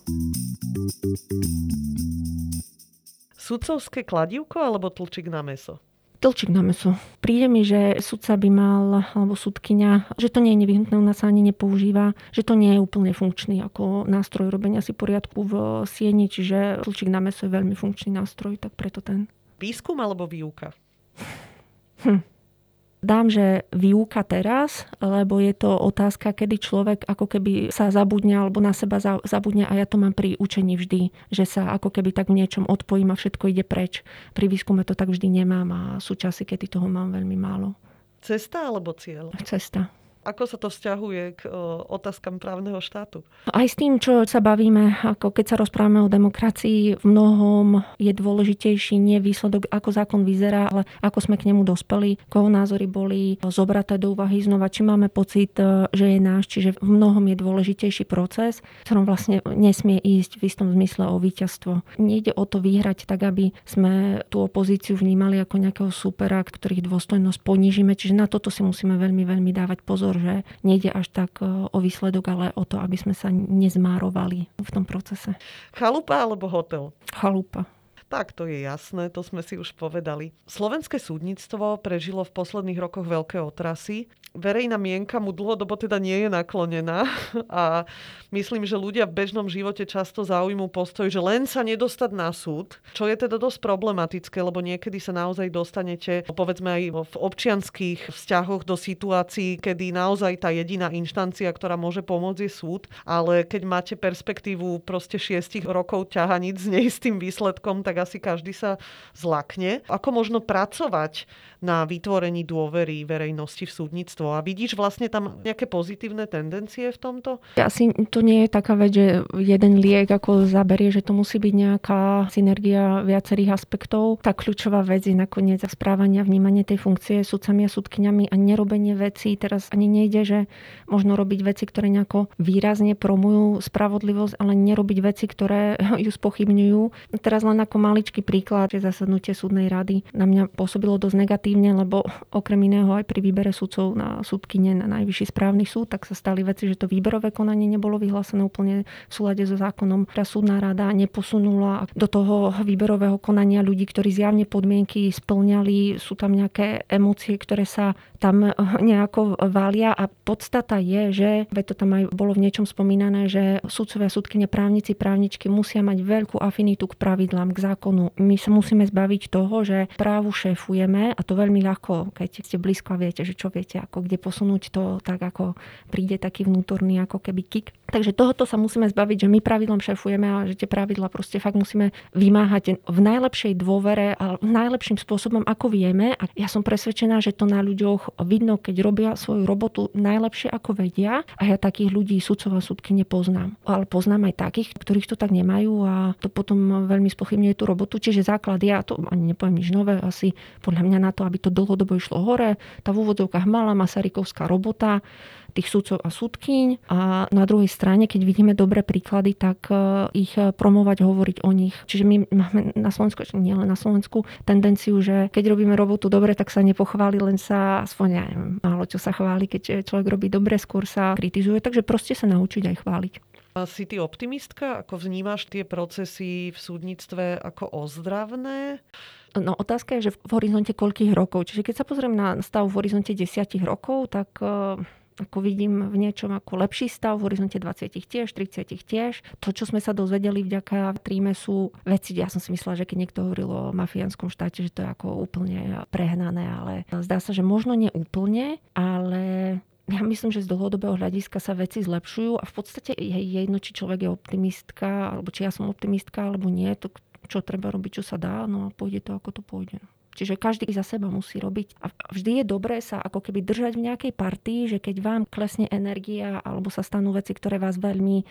Sudcovské kladívko alebo tlčík na mäso? Tlčík na mäso. Príde mi, že sudca by mal, alebo sudkyňa, že to nie je nevyhnutné, u nás sa ani nepoužíva, že to nie je úplne funkčný ako nástroj robenia si poriadku v sieni, čiže tlčík na mäso je veľmi funkčný nástroj, tak preto ten. Výskum alebo výuka? Dám, že výuka teraz, lebo je to otázka, kedy človek ako keby sa zabudne alebo na seba zabudne a ja to mám pri učení vždy, že sa ako keby tak v niečom odpojím a všetko ide preč. Pri výskume to tak vždy nemám a sú časy, kedy toho mám veľmi málo. Cesta alebo cieľ? Cesta. Ako sa to vzťahuje k otázkam právneho štátu? Aj s tým, čo sa bavíme, ako keď sa rozprávame o demokracii, v mnohom je dôležitejší nie výsledok, ako zákon vyzerá, ale ako sme k nemu dospeli, koho názory boli zobraté do úvahy znova, či máme pocit, že je náš, čiže v mnohom je dôležitejší proces, v ktorom vlastne nesmie ísť v istom zmysle o víťazstvo. Nejde o to vyhrať tak, aby sme tú opozíciu vnímali ako nejakého supera, ktorých dôstojnosť ponížime, čiže na toto si musíme veľmi, veľmi dávať pozor, že nejde až tak o výsledok, ale o to, aby sme sa nezmárovali v tom procese. Chalupa alebo hotel? Chalupa. Tak, to je jasné, to sme si už povedali. Slovenské súdnictvo prežilo v posledných rokoch veľké otrasy. Verejná mienka mu dlhodobo teda nie je naklonená a myslím, že ľudia v bežnom živote často zaujímu postoj, že len sa nedostať na súd, čo je teda dosť problematické, lebo niekedy sa naozaj dostanete, povedzme aj v občianských vzťahoch do situácií, kedy naozaj tá jediná inštancia, ktorá môže pomôcť, je súd, ale keď máte perspektívu proste 6 rokov ťahanic z nej s tým výsledkom, tak asi každý sa zlakne. Ako možno pracovať na vytvorení dôvery verejnosti v súdnictvo? No a vidíš vlastne tam nejaké pozitívne tendencie v tomto? Asi to nie je taká vec, že jeden liek ako zaberie, že to musí byť nejaká synergia viacerých aspektov. Tá kľúčová vec je nakoniec správanie a vnímanie tej funkcie sudcami a sudkyňami a nerobenie vecí. Teraz ani nejde, že možno robiť veci, ktoré nejako výrazne promujú spravodlivosť, ale nerobiť veci, ktoré ju spochybňujú. Teraz len ako maličký príklad, že zasadnutie súdnej rady na mňa pôsobilo dosť negatívne, lebo okrem iného aj pri výbere sudcov na súdkyne na Najvyšší správny súd, tak sa stali veci, že to výberové konanie nebolo vyhlásené úplne v súlade so zákonom. Tá súdna rada neposunula do toho výberového konania ľudí, ktorí zjavne podmienky splňali, sú tam nejaké emócie, ktoré sa tam nejako valia a podstata je, že to tam aj bolo v niečom spomínané, že sudcovia, súdkyne, právnici, právničky musia mať veľkú afinitu k pravidlám, k zákonu. My sa musíme zbaviť toho, že právu šéfujeme a to veľmi ľahko, keď ste blízko a viete, že čo viete, ako kde posunúť to, tak ako príde taký vnútorný ako keby kick. Takže tohoto sa musíme zbaviť, že my pravidlom šéfujeme a že tie pravidlá proste fakt musíme vymáhať v najlepšej dôvere a najlepším spôsobom, ako vieme. A ja som presvedčená, že to na ľuďoch vidno, keď robia svoju robotu najlepšie, ako vedia. A ja takých ľudí, sudcov a sudkyne poznám. Ale poznám aj takých, ktorých to tak nemajú a to potom veľmi spochybňuje tú robotu. Čiže základ ja to ani nepoviem nič nové, asi podľa mňa na to, aby to dlhodobo išlo hore, tá v úvodzovkách malá masarykovská robota tých sudcov a sudkyň a na druhej strane, keď vidíme dobré príklady, tak ich promovať, hovoriť o nich. Čiže my máme na Slovensku, nie len na Slovensku, tendenciu, že keď robíme robotu dobre, tak sa nepochváli, len sa aspoň neviem, málo čo sa chváli, keď človek robí dobre, skôr sa kritizuje, takže proste sa naučiť aj chváliť. Si ty optimistka? Ako vnímaš tie procesy v súdnictve ako ozdravné? No otázka je, že v horizonte koľkých rokov? Čiže keď sa pozriem na stav v horizonte 10 rokov, tak ako vidím v niečom ako lepší stav, v horizonte 20 tiež, 30 tiež. To, čo sme sa dozvedeli vďaka tríme, sú veci, ja som si myslela, že keď niekto hovoril o mafiánskom štáte, že to je ako úplne prehnané, ale zdá sa, že možno nie úplne, ale ja myslím, že z dlhodobého hľadiska sa veci zlepšujú a v podstate je jedno, či človek je optimistka, alebo či ja som optimistka, alebo nie, to čo treba robiť, čo sa dá, no a pôjde to, ako to pôjde. Čiže každý za seba musí robiť. A vždy je dobré sa ako keby držať v nejakej partii, že keď vám klesne energia alebo sa stanú veci, ktoré vás veľmi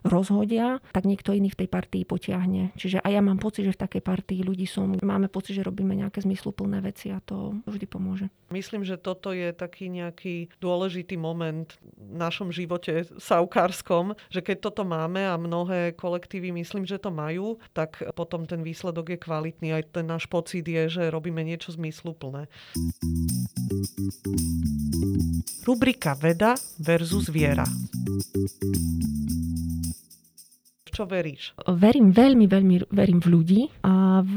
rozhodia, tak niekto iný v tej partii potiahne. Čiže aj ja mám pocit, že v takej partii ľudí som, máme pocit, že robíme nejaké zmysluplné veci a to vždy pomôže. Myslím, že toto je taký nejaký dôležitý moment v našom živote saukárskom, že keď toto máme a mnohé kolektívy myslím, že to majú, tak potom ten výsledok je kvalitný. Aj ten náš pocit je, že robíme niečo zmysluplné. Rubrika Veda versus viera. Čo veríš? Verím veľmi verím v ľudí a v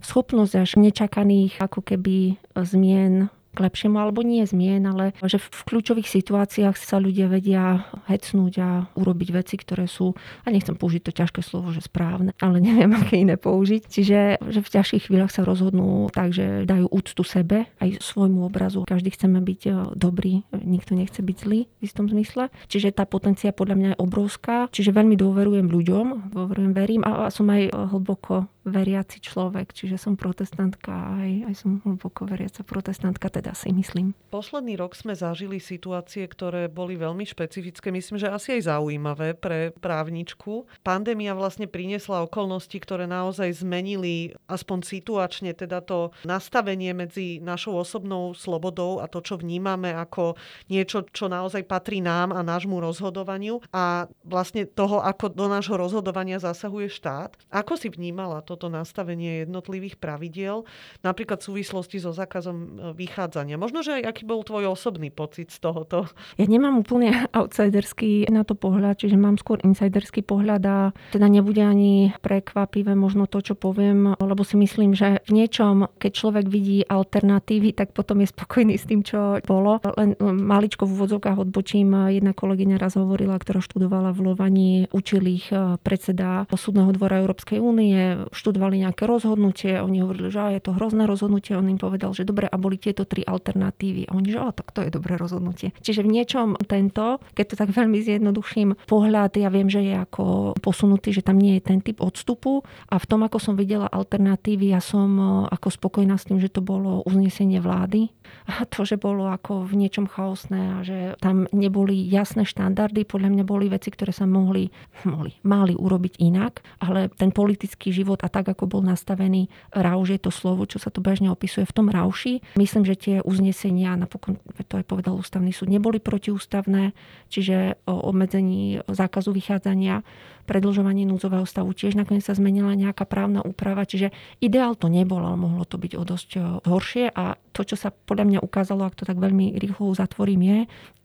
schopnosť až nečakaných ako keby zmien k lepšiemu, alebo nie zmien, ale že v kľúčových situáciách sa ľudia vedia hecnúť a urobiť veci, ktoré sú, a nechcem použiť to ťažké slovo, že správne, ale neviem, aké iné použiť. Čiže že v ťažkých chvíľach sa rozhodnú tak, že dajú úctu sebe aj svojmu obrazu. Každý chceme byť dobrý, nikto nechce byť zlý v istom zmysle. Čiže tá potencia podľa mňa je obrovská. Čiže veľmi dôverujem ľuďom, verím a som aj hlboko veriaci človek, čiže som protestantka aj som hlboko veriaca protestantka, teda si myslím. Posledný rok sme zažili situácie, ktoré boli veľmi špecifické, myslím, že asi aj zaujímavé pre právničku. Pandémia vlastne priniesla okolnosti, ktoré naozaj zmenili aspoň situačne, teda to nastavenie medzi našou osobnou slobodou a to, čo vnímame ako niečo, čo naozaj patrí nám a nášmu rozhodovaniu a vlastne toho, ako do nášho rozhodovania zasahuje štát. Ako si vnímala toto nastavenie jednotlivých pravidiel, napríklad v súvislosti so zákazom vychádzania. Možno, že aj aký bol tvoj osobný pocit z tohoto? Ja nemám úplne outsiderský na to pohľad, čiže mám skôr insiderský pohľad a teda nebude ani prekvapivé možno to, čo poviem, lebo si myslím, že v niečom, keď človek vidí alternatívy, tak potom je spokojný s tým, čo bolo. Len maličko v úvodzovkách odbočím. Jedna kolegyňa raz hovorila, ktorá študovala v Lovani, učil ich predseda Súdneho dvora Európskej únie, študovali nejaké rozhodnutie, oni hovorili, že je to hrozné rozhodnutie, on im povedal, že dobre, a boli tieto tri alternatívy. A oni, že tak to je dobré rozhodnutie. Čiže v niečom tento, keď to tak veľmi zjednoduším, pohľad, ja viem, že je ako posunutý, že tam nie je ten typ odstupu, a v tom, ako som videla alternatívy, ja som ako spokojná s tým, že to bolo uznesenie vlády a to, že bolo ako v niečom chaosné a že tam neboli jasné štandardy, podľa mňa boli veci, ktoré sa mali urobiť inak, ale ten politický život a tak, ako bol nastavený rauš, je to slovo, čo sa tu bežne opisuje v tom rauši. Myslím, že tie uznesenia, napokon to aj povedal ústavný súd, neboli protiústavné, čiže o obmedzení zákazu vychádzania, predĺžovanie núdzového stavu. Tiež nakoniec sa zmenila nejaká právna úprava, čiže ideál to nebol, ale mohlo to byť o dosť horšie. A to, čo sa podľa mňa ukázalo, ak to tak veľmi rýchlo zatvorím, je,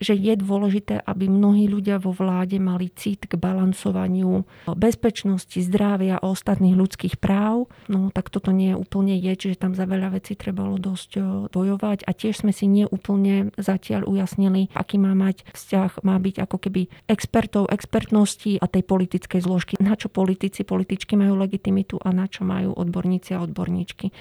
že je dôležité, aby mnohí ľudia vo vláde mali cit k balancovaniu bezpečnosti, zdravia a ostatných ľudských práv. No tak toto nie je úplne čiže tam za veľa vecí trebalo dosť bojovať a tiež sme si neúplne zatiaľ ujasnili, aký má mať vzťah, má byť ako keby expertov, expertnosti a tej politické zložky, na čo politici, političky majú legitimitu a na čo majú odborníci a odborníčky.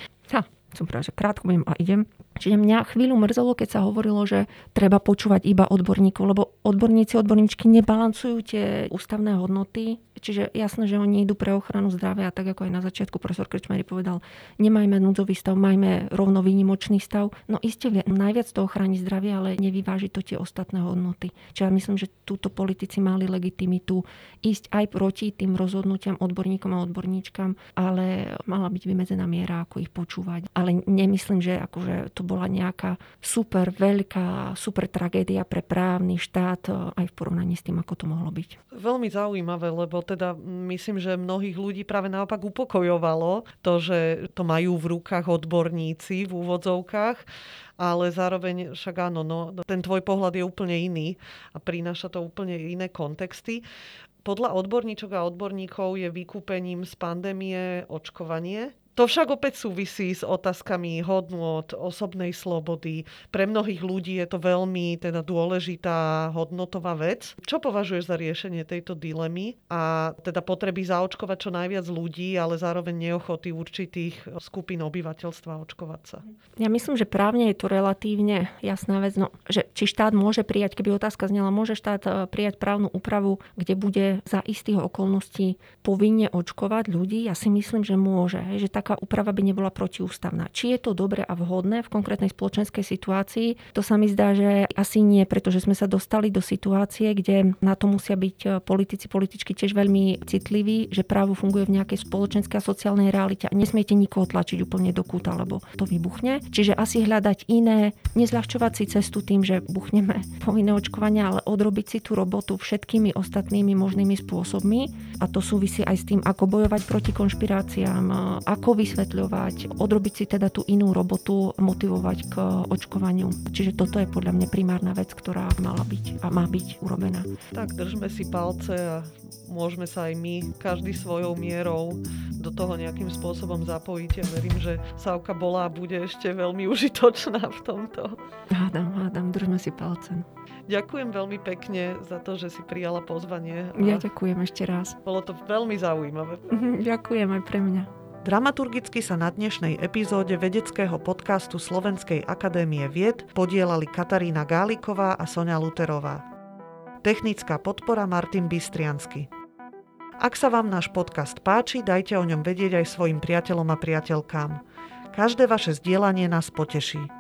Som práve, že krátko viem a idem. Čiže mňa chvíľu mrzelo, keď sa hovorilo, že treba počúvať iba odborníkov, lebo odborníci, odborníčky nebalancujú tie ústavné hodnoty. Čiže jasné, že oni idú pre ochranu zdravia, tak ako aj na začiatku profesor Krčmery povedal, nemajme núdzový stav, majme rovno výnimočný stav. No iste najviac to ochráni zdravie, ale nevyváži to tie ostatné hodnoty. Čiže ja myslím, že túto politici mali legitimitu ísť aj proti tým rozhodnutiam odborníkom a odborníčkam, ale mala byť vymezená miera, ako ich počúvať. Ale nemyslím, že akože to bola nejaká super veľká, super tragédia pre právny štát aj v porovnaní s tým, ako to mohlo byť. Veľmi zaujímavé, lebo teda myslím, že mnohých ľudí práve naopak upokojovalo to, že to majú v rukách odborníci v úvodzovkách, ale zároveň však áno, no, ten tvoj pohľad je úplne iný a prináša to úplne iné kontexty. Podľa odborníčok a odborníkov je vykúpením z pandémie očkovanie. To však opäť súvisí s otázkami hodnôt, osobnej slobody. Pre mnohých ľudí je to veľmi teda dôležitá hodnotová vec. Čo považuješ za riešenie tejto dilemy a teda potreby zaočkovať čo najviac ľudí, ale zároveň neochoty určitých skupín obyvateľstva očkovať sa? Ja myslím, že právne je to relatívne jasná vec, no, že či štát môže prijať, keby otázka znela, môže štát prijať právnu úpravu, kde bude za istých okolností povinne očkovať ľudí? Ja si myslím, že môže, že taká úprava by nebola protiústavná. Či je to dobre a vhodné v konkrétnej spoločenskej situácii, to sa mi zdá, že asi nie, pretože sme sa dostali do situácie, kde na to musia byť politici, političky tiež veľmi citliví, že právo funguje v nejakej spoločenskej a sociálnej realite a nesmiete nikoho tlačiť úplne do kúta, lebo to vybuchne. Čiže asi hľadať iné, nezľahčovať si cestu tým, že buchneme povinné očkovania, ale odrobiť si tú robotu všetkými ostatnými možnými spôsobmi a to súvisí aj s tým, ako bojovať proti konšpiráciám, ako vysvetľovať, odrobiť si teda tú inú robotu, motivovať k očkovaniu. Čiže toto je podľa mňa primárna vec, ktorá mala byť a má byť urobená. Tak držme si palce a môžeme sa aj my, každý svojou mierou, do toho nejakým spôsobom zapojiť. Ja verím, že sávka bola a bude ešte veľmi užitočná v tomto. Hádam, držme si palce. Ďakujem veľmi pekne za to, že si prijala pozvanie. Ja ďakujem ešte raz. Bolo to veľmi zaujímavé. Ďakujem aj pre mňa. Dramaturgicky sa na dnešnej epizóde vedeckého podcastu Slovenskej akadémie vied podielali Katarína Gáliková a Soňa Lutherová. Technická podpora Martin Bystriansky. Ak sa vám náš podcast páči, dajte o ňom vedieť aj svojim priateľom a priateľkám. Každé vaše zdieľanie nás poteší.